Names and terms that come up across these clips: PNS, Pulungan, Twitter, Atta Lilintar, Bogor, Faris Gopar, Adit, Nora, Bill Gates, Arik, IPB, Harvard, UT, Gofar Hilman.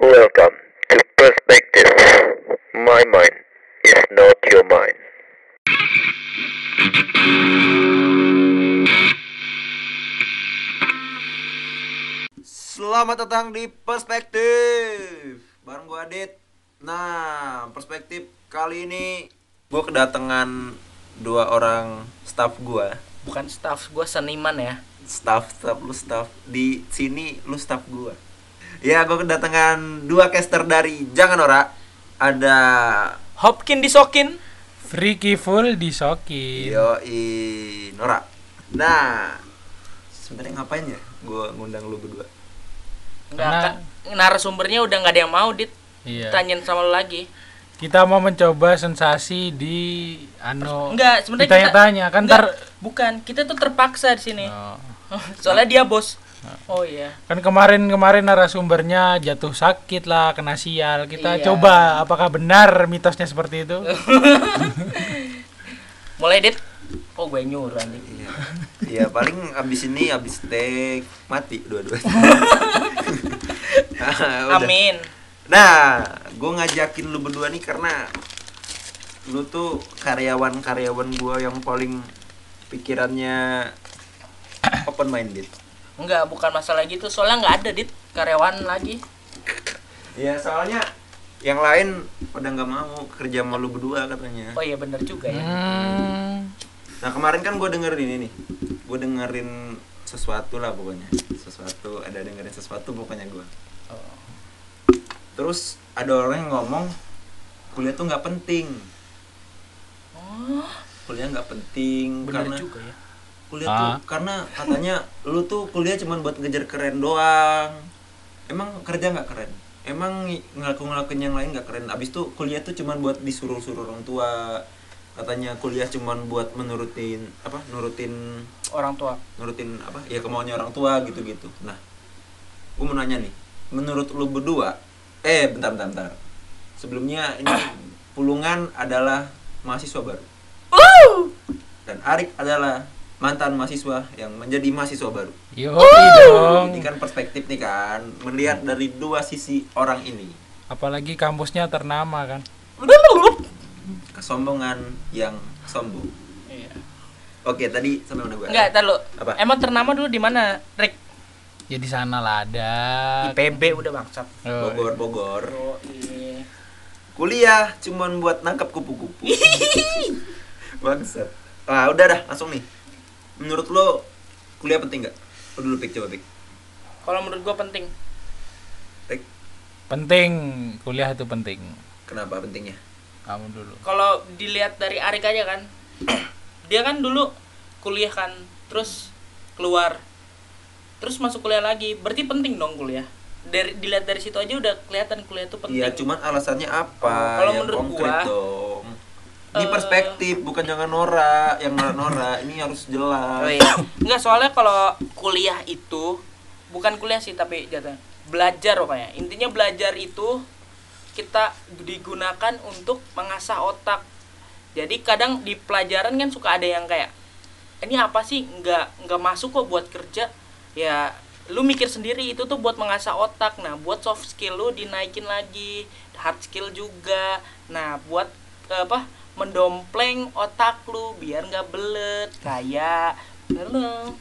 Welcome to Perspective. My mind is not your mind. Selamat datang di Perspektif. Bareng gue Adit. Nah, Perspektif kali ini gue kedatangan dua orang staff gue. Bukan staff gue, seniman ya. Staff lu di sini, lu staff gue. Ya, gue kedatangan dua caster dari Jangan Nora. Ada Hopkin disokin, Freaky Full disokin. Yoi, Nora. Nah, sebenarnya ngapain ya gue ngundang lu berdua? Enggak, narasumbernya udah nggak ada yang mau, Dit. Iya. Tanyain sama lu lagi. Kita mau mencoba sensasi di enggak, sebenarnya ditanya-tanya kan bukan, kita tuh terpaksa di sini. No. Soalnya dia bos. Oh iya. Kan kemarin narasumbernya jatuh sakit lah, kena sial. Kita coba apakah benar mitosnya seperti itu. Mulai, Dit. Oh, gue nyuruh nih. Iya. Iya, paling abis ini abis take mati dua-duanya. Nah, amin. Nah, gue ngajakin lu berdua nih karena lu tuh karyawan gue yang paling pikirannya open minded. Enggak, bukan masalah gitu, soalnya nggak ada, Dit, karyawan lagi. Iya, soalnya yang lain pada nggak mau kerja sama lu berdua katanya. Oh iya, bener juga ya. Nah, kemarin kan gue dengerin ini nih. Gue dengerin sesuatu lah pokoknya. Dengerin sesuatu pokoknya gue. Oh. Terus ada orang yang ngomong kuliah tuh nggak penting. Oh. Kuliah nggak penting. Bener karena juga ya. Kuliah tuh karena katanya lu tuh kuliah cuman buat ngejar keren doang. Emang kerja nggak keren? Emang ngelakuin yang lain nggak keren? Abis tuh kuliah tuh cuman buat disuruh-suruh orang tua. Katanya kuliah cuman buat nurutin orang tua. Nurutin apa? Ya kemauannya orang tua gitu-gitu. Nah, gue mau nanya nih, menurut lu berdua, bentar. Sebelumnya ini Pulungan adalah mahasiswa baru. Dan Arik adalah mantan mahasiswa yang menjadi mahasiswa baru. Dong. Ini kan perspektif nih kan, melihat dari dua sisi orang ini. Apalagi kampusnya ternama kan. Kesombongan yang sombong. Iya. Oke, tadi sampai mana gue? Enggak, entar lu. Emang ternama dulu di mana, Rick? Ya di sana lah ada. IPB udah bangsat. Bogor. Oh, iya. Kuliah cuman buat nangkap kupu-kupu. Bangsat. Ah, udah dah, langsung nih. Menurut lo kuliah penting nggak? Lo dulu coba pik. Kalau menurut gua penting. Pik. Penting, kuliah itu penting. Kenapa pentingnya? Kamu dulu. Kalau dilihat dari Arik aja kan, dia kan dulu kuliah kan, terus keluar, terus masuk kuliah lagi, berarti penting dong kuliah. Dilihat dari situ aja udah kelihatan kuliah itu penting. Iya, cuman alasannya apa? Kalau menurut gua. Dong. Ini perspektif, bukan Jangan Nora, yang Nora ini harus jelas. Oh iya. Enggak, soalnya kalau kuliah itu bukan kuliah sih, tapi jatuhnya belajar pokoknya. Intinya belajar itu kita digunakan untuk mengasah otak. Jadi kadang di pelajaran kan suka ada yang kayak ini apa sih? Enggak masuk kok buat kerja. Ya, lu mikir sendiri, itu tuh buat mengasah otak. Nah, buat soft skill lu dinaikin lagi, hard skill juga. Nah, buat apa? Mendompleng otak lu biar nggak belet kayak lu.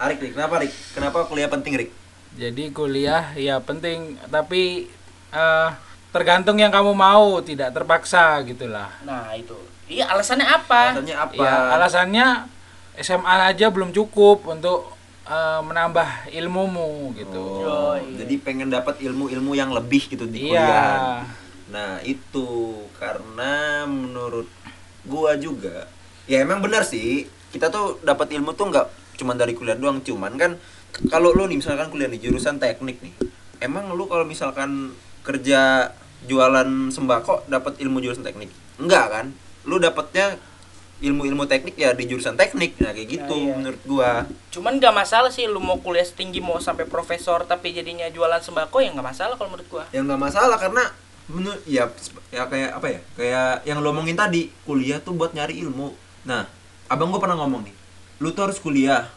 Arik, Rik? Kenapa kuliah penting, Rik? Jadi kuliah ya penting, tapi tergantung yang kamu mau, tidak terpaksa gitulah. Nah itu, iya alasannya apa? Ya, alasannya SMA aja belum cukup untuk menambah ilmumu gitu. Oh, iya. Jadi pengen dapat ilmu-ilmu yang lebih gitu di kuliah. Iya. Nah itu karena menurut gua juga ya emang benar sih, kita tuh dapat ilmu tuh nggak cuma dari kuliah doang. Cuman kan kalau lu nih misalkan kuliah di jurusan teknik nih, emang lu kalau misalkan kerja jualan sembako dapat ilmu jurusan teknik? Enggak kan, lu dapatnya ilmu-ilmu teknik ya di jurusan teknik. Nah kayak gitu ya, iya. Menurut gua cuman nggak masalah sih lu mau kuliah setinggi, mau sampai profesor tapi jadinya jualan sembako ya nggak masalah kalau menurut gua. Ya nggak masalah karena ya kayak apa ya, kayak yang lo omongin tadi, kuliah tuh buat nyari ilmu. Nah abang gue pernah ngomong nih, lu tuh harus kuliah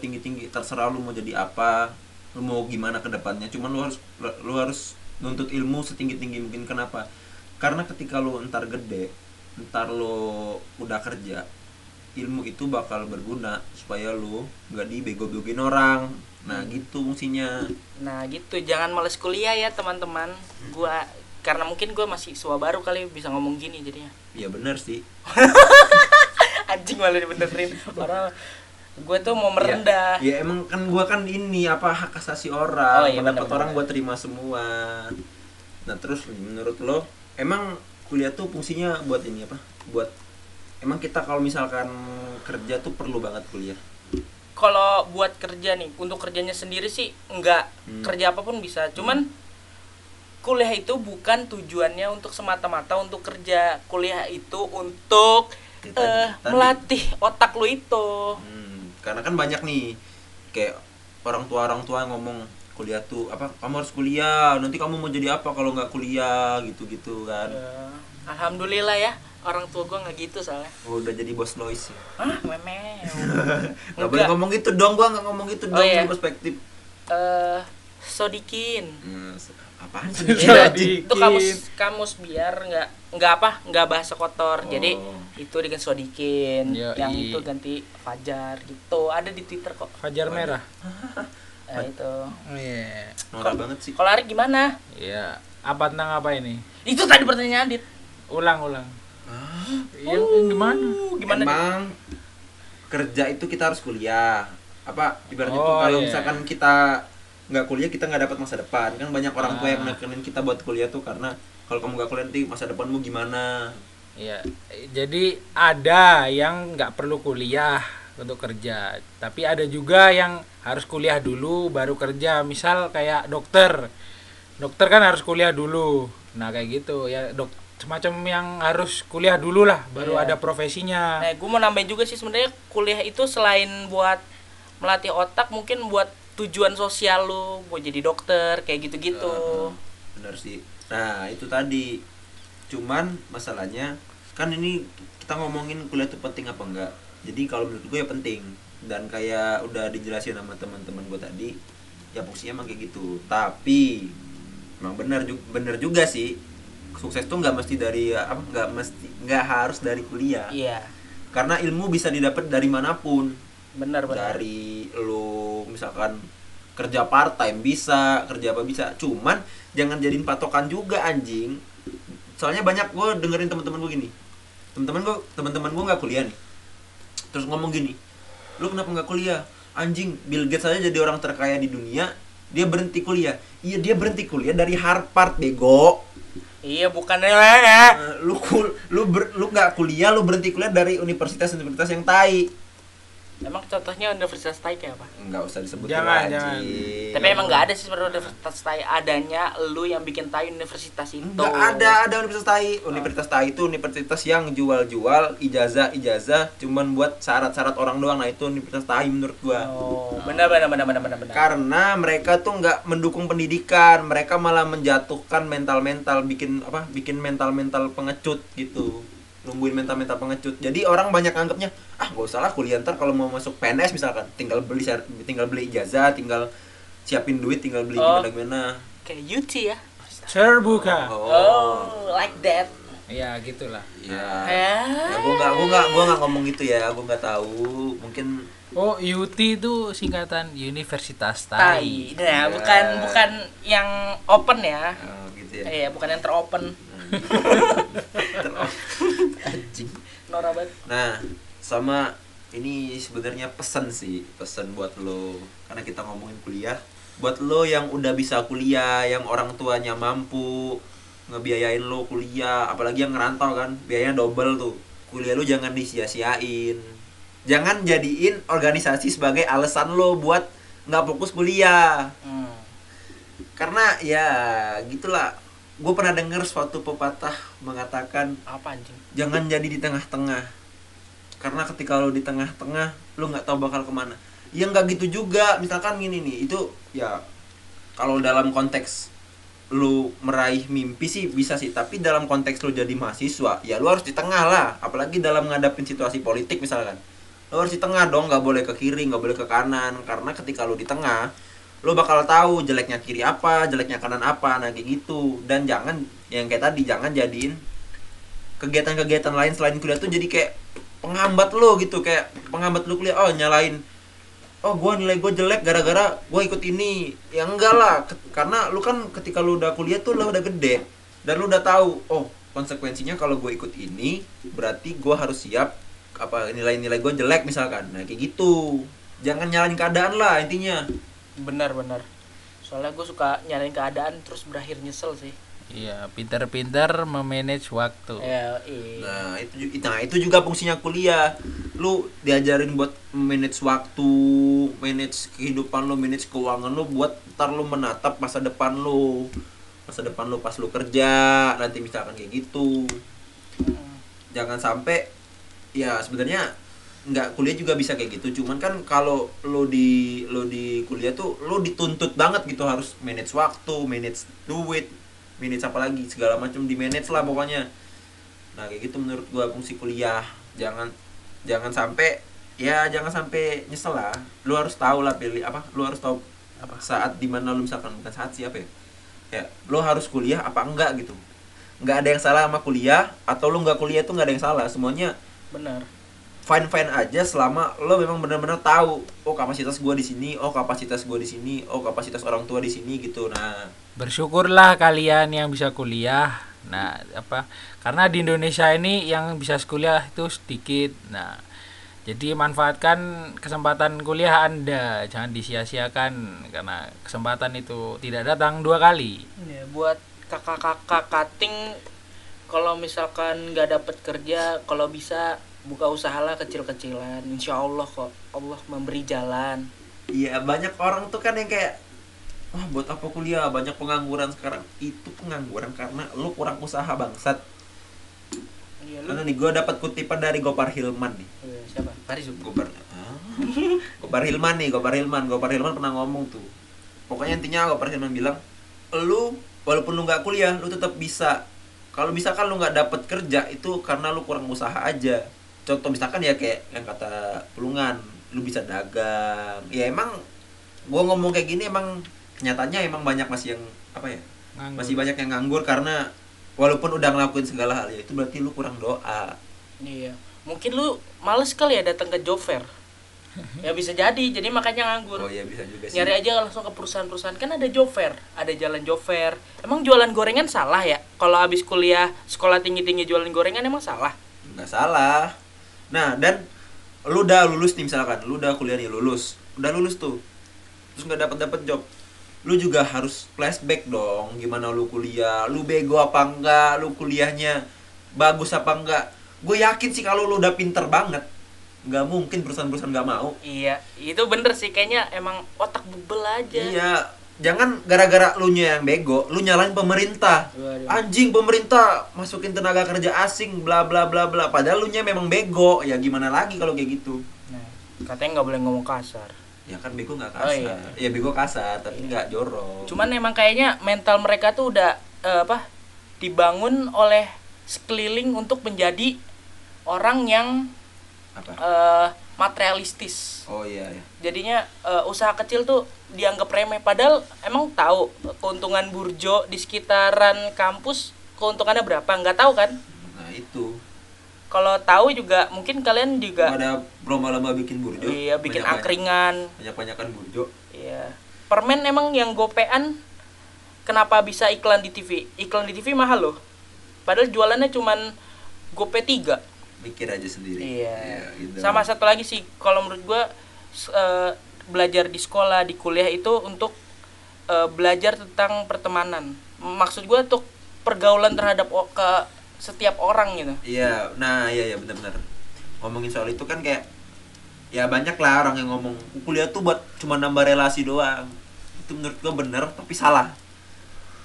tinggi-tinggi, terserah lu mau jadi apa, lu mau gimana ke depannya, cuman lu harus nuntut ilmu setinggi-tinggi mungkin. Kenapa? Karena ketika lu entar gede, entar lu udah kerja, ilmu itu bakal berguna supaya lu nggak dibego-begoin orang. Nah gitu fungsinya. Nah gitu, jangan males kuliah ya teman-teman. Gua karena mungkin gue masih siswa baru kali bisa ngomong gini jadinya. Iya benar sih. Anjing malah dibenerin. Orang gue tuh mau merendah. Ya emang kan gue kan ini apa, hak asasi orang. Oh, iya, pendapat bener, orang gue terima semua. Nah terus menurut lo emang kuliah tuh fungsinya buat ini apa? Buat emang kita kalau misalkan kerja tuh perlu banget kuliah. Kalau buat kerja nih, untuk kerjanya sendiri sih enggak, kerja apapun bisa. Cuman kuliah itu bukan tujuannya untuk semata-mata untuk kerja. Kuliah itu untuk melatih otak lu itu. Karena kan banyak nih kayak orang tua ngomong kuliah tuh apa, kamu harus kuliah, nanti kamu mau jadi apa kalau nggak kuliah, gitu-gitu kan. Alhamdulillah ya, orang tua gue nggak gitu soalnya. Oh, udah jadi bos Lois ya? Hah, memel. Nggak boleh ngomong gitu dong, gue nggak ngomong gitu dong. Iya. Perspektif. Sodikin. Apaan sih? Itu kamus biar nggak bahasa kotor. Oh. Jadi itu dengan Sodikin. Yoi. Yang itu ganti Fajar gitu. Ada di Twitter kok. Fajar merah. Nah, itu. Iya. Nora banget sih. Kalau Arik gimana? Iya. Apa tentang apa ini? Itu tadi pertanyaan Adit. Ulang. Hah? Iya, gimana? Emang kerja itu kita harus kuliah. Apa ibaratnya tuh kalau misalkan kita nggak kuliah kita nggak dapat masa depan kan. Banyak orang tua yang menekenin kita buat kuliah tuh karena kalau kamu nggak kuliah nanti masa depanmu gimana. Iya, jadi ada yang nggak perlu kuliah untuk kerja, tapi ada juga yang harus kuliah dulu baru kerja. Misal kayak dokter kan harus kuliah dulu. Nah kayak gitu ya, semacam yang harus kuliah dulu lah baru ada profesinya. Nah gue mau nambahin juga sih sebenarnya kuliah itu selain buat melatih otak, mungkin buat tujuan sosial lu, mau jadi dokter kayak gitu-gitu. Benar sih. Nah itu tadi, cuman masalahnya kan ini kita ngomongin kuliah itu penting apa enggak. Jadi kalau menurut gue ya penting, dan kayak udah dijelasin sama teman-teman gue tadi ya fungsinya emang kayak gitu. Tapi emang benar juga sih, sukses tuh nggak mesti dari apa, nggak harus dari kuliah. Iya, karena ilmu bisa didapat dari manapun. Benar. Dari lo misalkan kerja part time bisa, kerja apa bisa, cuman jangan jadiin patokan juga anjing. Soalnya banyak gue dengerin teman-teman gue gini, teman-teman gue nggak kuliah nih, terus ngomong gini, lo kenapa nggak kuliah anjing, Bill Gates aja jadi orang terkaya di dunia, dia berhenti kuliah. Iya, dia berhenti kuliah dari Harvard bego. Iya, bukannya lu nggak kuliah, lu berhenti kuliah dari universitas yang tai. Emang contohnya universitas tai kayak apa? Enggak usah disebut. Jangan. Tapi emang enggak ada sih sebenarnya universitas tai. Adanya lu yang bikin tai universitas itu. Enggak ada universitas tai. Universitas tai itu universitas yang jual-jual ijazah cuman buat syarat-syarat orang doang. Nah, itu universitas tai menurut gua. Oh, benar. Karena mereka tuh enggak mendukung pendidikan, mereka malah menjatuhkan mental-mental, bikin mental-mental pengecut gitu. Nungguin mental-mental pengecut. Jadi orang banyak anggapnya, gak usah lah kuliah, ntar kalau mau masuk PNS misalkan tinggal beli ijazah, tinggal siapin duit, tinggal beli gimana. Kayak UT ya. Terbuka. Oh, like that. Ya gitulah. Ya gua enggak ngomong gitu ya, gua enggak tahu. Mungkin UT itu singkatan Universitas Tai. Nah, bukan yang open ya. Gitu ya. Iya, bukan yang teropen. Anjing. Nora banget. Nah, sama ini sebenarnya pesan buat lo, karena kita ngomongin kuliah. Buat lo yang udah bisa kuliah, yang orang tuanya mampu ngebiayain lo kuliah, apalagi yang ngerantau kan, biayanya double tuh. Kuliah lo jangan disia-siain. Jangan jadiin organisasi sebagai alasan lo buat nggak fokus kuliah. Karena ya gitulah. Gue pernah denger suatu pepatah mengatakan, apa anjing? Jangan jadi di tengah-tengah. Karena ketika lo di tengah-tengah, lo nggak tahu bakal kemana. Ya nggak gitu juga. Misalkan gini nih, itu ya kalau dalam konteks lo meraih mimpi sih bisa sih. Tapi dalam konteks lo jadi mahasiswa, ya lo harus di tengah lah. Apalagi dalam ngadapin situasi politik misalkan, lo harus di tengah dong, nggak boleh ke kiri, nggak boleh ke kanan. Karena ketika lo di tengah, lo bakal tahu jeleknya kiri apa, jeleknya kanan apa, nah kayak gitu. Dan jangan yang kayak tadi, jangan jadiin kegiatan-kegiatan lain selain kuliah tuh jadi kayak penghambat lo gitu, kayak penghambat lo kuliah. Oh, nyalain, oh gua nilai gua jelek gara-gara gua ikut ini. Ya enggak lah, karena lu kan ketika lu udah kuliah tuh lu udah gede dan lu udah tahu, oh konsekuensinya kalau gua ikut ini berarti gua harus siap apa nilai-nilai gua jelek misalkan. Nah kayak gitu, jangan nyalain keadaan lah intinya. Benar-benar, soalnya gue suka nyalain keadaan terus berakhir nyesel sih. Iya, pintar-pintar memanage waktu. Nah itu juga fungsinya kuliah. Lu diajarin buat manage waktu, manage kehidupan lu, manage keuangan lu, buat ntar lu menatap masa depan lu, masa depan lu pas lu kerja nanti misalkan kayak gitu. Jangan sampai, ya sebenarnya nggak, kuliah juga bisa kayak gitu, cuman kan kalau lo di kuliah tuh lo dituntut banget gitu, harus manage waktu, manage duit, manage apa lagi, segala macam di manage lah pokoknya. Nah kayak gitu menurut gua fungsi kuliah. Jangan sampai nyesel lah. Lo harus tahu lah pilih apa, lo harus tahu apa saat dimana lo, misalkan bukan saat sih apa ya lo harus kuliah apa enggak gitu. Nggak ada yang salah sama kuliah atau lo nggak kuliah tuh nggak ada yang salah, semuanya benar. Fine-fine aja selama lo memang benar-benar tahu, oh kapasitas gua di sini, oh kapasitas gua di sini, oh kapasitas orang tua di sini gitu. Nah, bersyukurlah kalian yang bisa kuliah. Nah, apa? Karena di Indonesia ini yang bisa kuliah itu sedikit. Nah, jadi manfaatkan kesempatan kuliah Anda, jangan disia-siakan karena kesempatan itu tidak datang dua kali. Ya, buat kakak-kakak kating, kalau misalkan nggak dapat kerja, kalau bisa buka usahalah kecil-kecilan, insya Allah kok Allah memberi jalan. Iya, banyak orang tuh kan yang kayak, wah buat apa kuliah, banyak pengangguran sekarang. Itu pengangguran karena lu kurang usaha, bangsat. Iya, karena nih gue dapat kutipan dari Gofar Hilman nih. Siapa? Faris Gopar. Gofar Hilman pernah ngomong tuh. Pokoknya intinya Gofar Hilman bilang, lu walaupun lu nggak kuliah, lu tetap bisa. Kalau misalkan lu nggak dapat kerja itu karena lu kurang usaha aja. Contoh misalkan ya kayak yang kata Pulungan, lu bisa dagang. Ya emang gua ngomong kayak gini, emang nyatanya emang banyak masih yang apa ya, nganggur. Masih banyak yang nganggur karena walaupun udah ngelakuin segala hal, ya itu berarti lu kurang doa. Iya, mungkin lu males kali ya datang ke job fair. Ya bisa jadi makanya nganggur. Oh iya, bisa juga sih. Nyari aja langsung ke perusahaan-perusahaan, kan ada job fair, ada jalan job fair. Emang jualan gorengan salah ya? Kalau abis kuliah sekolah tinggi-tinggi jualan gorengan emang salah? Nggak salah. Nah, dan lu udah lulus nih misalkan, lu udah kuliah nih, lulus. Udah lulus tuh. Terus enggak dapat job. Lu juga harus flashback dong, gimana lu kuliah, lu bego apa enggak, lu kuliahnya bagus apa enggak. Gue yakin sih kalau lu udah pinter banget, enggak mungkin perusahaan-perusahaan enggak mau. Iya, itu bener sih, kayaknya emang otak bubel aja. Iya, jangan gara-gara lu nya yang bego, lu nyalain pemerintah. Anjing pemerintah masukin tenaga kerja asing bla bla bla bla, padahal lu nya memang bego. Ya gimana lagi kalau kayak gitu. Nah, katanya enggak boleh ngomong kasar. Ya kan bego enggak kasar. Oh, iya. Ya bego kasar tapi enggak jorok. Cuman emang kayaknya mental mereka tuh udah dibangun oleh sekeliling untuk menjadi orang yang materialistis. Oh iya. Jadinya usaha kecil tuh dianggap remeh, padahal emang tahu keuntungan burjo di sekitaran kampus keuntungannya berapa? Nggak tahu kan? Nah itu. Kalau tahu juga mungkin kalian juga ada lomba-lomba bikin burjo. Iya, bikin angkringan. Banyak-banyakan burjo. Iya. Permen emang yang gopean kenapa bisa iklan di TV? Iklan di TV mahal loh. Padahal jualannya cuman gope 3. Mikir aja sendiri. Iya. Ya, gitu. Sama satu lagi sih, kalau menurut gua belajar di sekolah, di kuliah itu untuk belajar tentang pertemanan. Maksud gue untuk pergaulan terhadap ke setiap orang gitu. Iya, nah iya benar-benar. Ngomongin soal itu kan kayak ya banyak lah orang yang ngomong kuliah tuh buat cuma nambah relasi doang. Itu menurut gue benar tapi salah.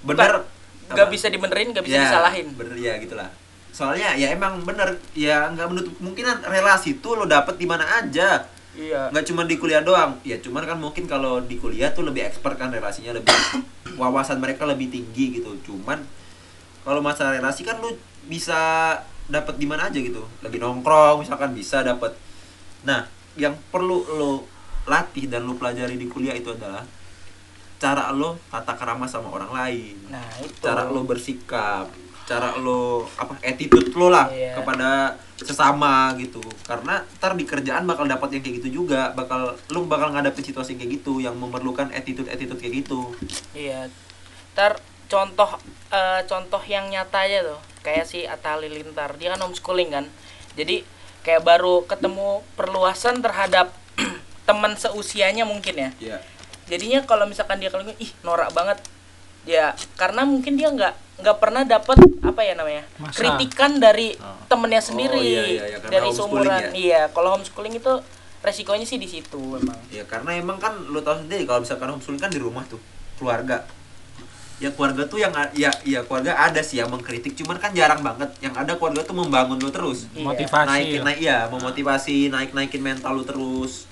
Benar nggak bisa dibenerin, nggak bisa disalahin. Bener ya gitulah. Soalnya ya emang benar ya, nggak menutup kemungkinan relasi tuh lo dapet di mana aja. Iya. Nggak cuma di kuliah doang. Ya cuman kan mungkin kalau di kuliah tuh lebih expert kan, relasinya lebih, wawasan mereka lebih tinggi gitu. Cuman kalau masalah relasi kan lu bisa dapat di mana aja gitu. Lagi nongkrong misalkan bisa dapat. Nah, yang perlu lu latih dan lu pelajari di kuliah itu adalah cara lo tata krama sama orang lain, nah, itu. Cara lo bersikap, cara lo apa attitude lo lah kepada sesama gitu, karena ntar di kerjaan bakal dapat yang kayak gitu juga, bakal ngadapin situasi kayak gitu yang memerlukan attitude kayak gitu. Iya, ntar contoh yang nyata aja tuh kayak si Atta Lilintar, dia kan homeschooling kan, jadi kayak baru ketemu perluasan terhadap teman seusianya mungkin ya. Iya. Jadinya kalau misalkan dia kalau norak banget ya, karena mungkin dia nggak pernah dapat kritikan dari temennya sendiri, dari seumuran. Iya, kalau homeschooling itu resikonya sih di situ emang. Iya, karena emang kan lo tau sendiri kalau misalkan homeschooling kan di rumah tuh keluarga. Ya keluarga tuh yang keluarga ada sih yang mengkritik, cuman kan jarang banget. Yang ada keluarga tuh membangun lo terus, motivasi, memotivasi, naikin mental lo terus.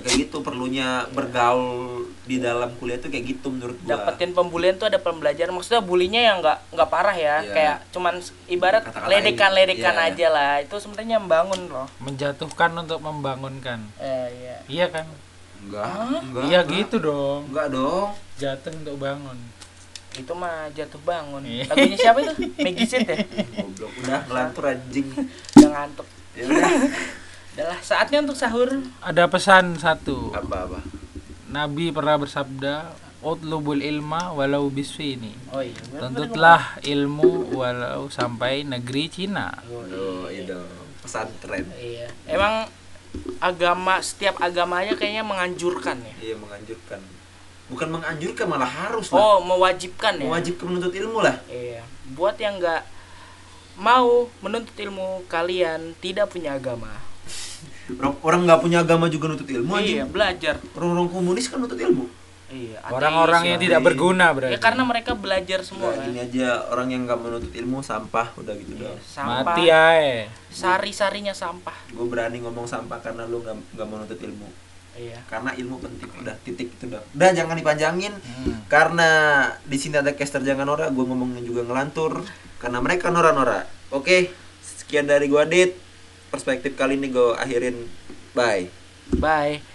Kayak gitu perlunya bergaul di dalam kuliah tuh kayak gitu menurut gua. Dapetin pembulian tuh ada pembelajaran. Maksudnya bulinya yang enggak parah ya. Yeah. Kayak cuman ibarat ledekan-ledekan aja lah. Itu sebenarnya membangun loh. Menjatuhkan untuk membangunkan. Iya kan? Enggak. Iya gitu dong. Enggak dong. Jatuh untuk bangun. Itu mah jatuh bangun. Lagunya siapa itu? Megisit ya? Goblok, udah ngelantur anjing. Udah ngantuk. Ya udah. Adalah saatnya untuk sahur. Ada pesan satu. Apa? Nabi pernah bersabda, "Utlubul ilma walau bisfini." Oh iya. Tuntutlah ilmu walau sampai negeri Cina. Waduh, itu pesantren. Iya. Emang agama, setiap agama aja kayaknya menganjurkan ya. Iya, menganjurkan. Bukan menganjurkan, malah harus lah. Oh, mewajibkan ya. Mewajibkan menuntut ilmu lah. Iya. Buat yang enggak mau menuntut ilmu, kalian tidak punya agama. Orang nggak punya agama juga nuntut ilmu aja. Iya, belajar. Orang komunis kan nuntut ilmu. Iya, orang-orang yang tidak berguna berarti. Ya karena mereka belajar semua. Nah, gini aja, orang yang nggak menuntut ilmu sampah, udah gitu doang. Mati ae. Sari-sarinya sampah. Gue berani ngomong sampah karena lu nggak menuntut ilmu. Iya. Karena ilmu penting, udah titik itu udah. Udah jangan dipanjangin. Karena di sini ada caster jangan Nora, gue ngomongnya juga ngelantur karena mereka Nora. Oke, sekian dari gue Adit. Perspektif kali ini gue akhirin. Bye.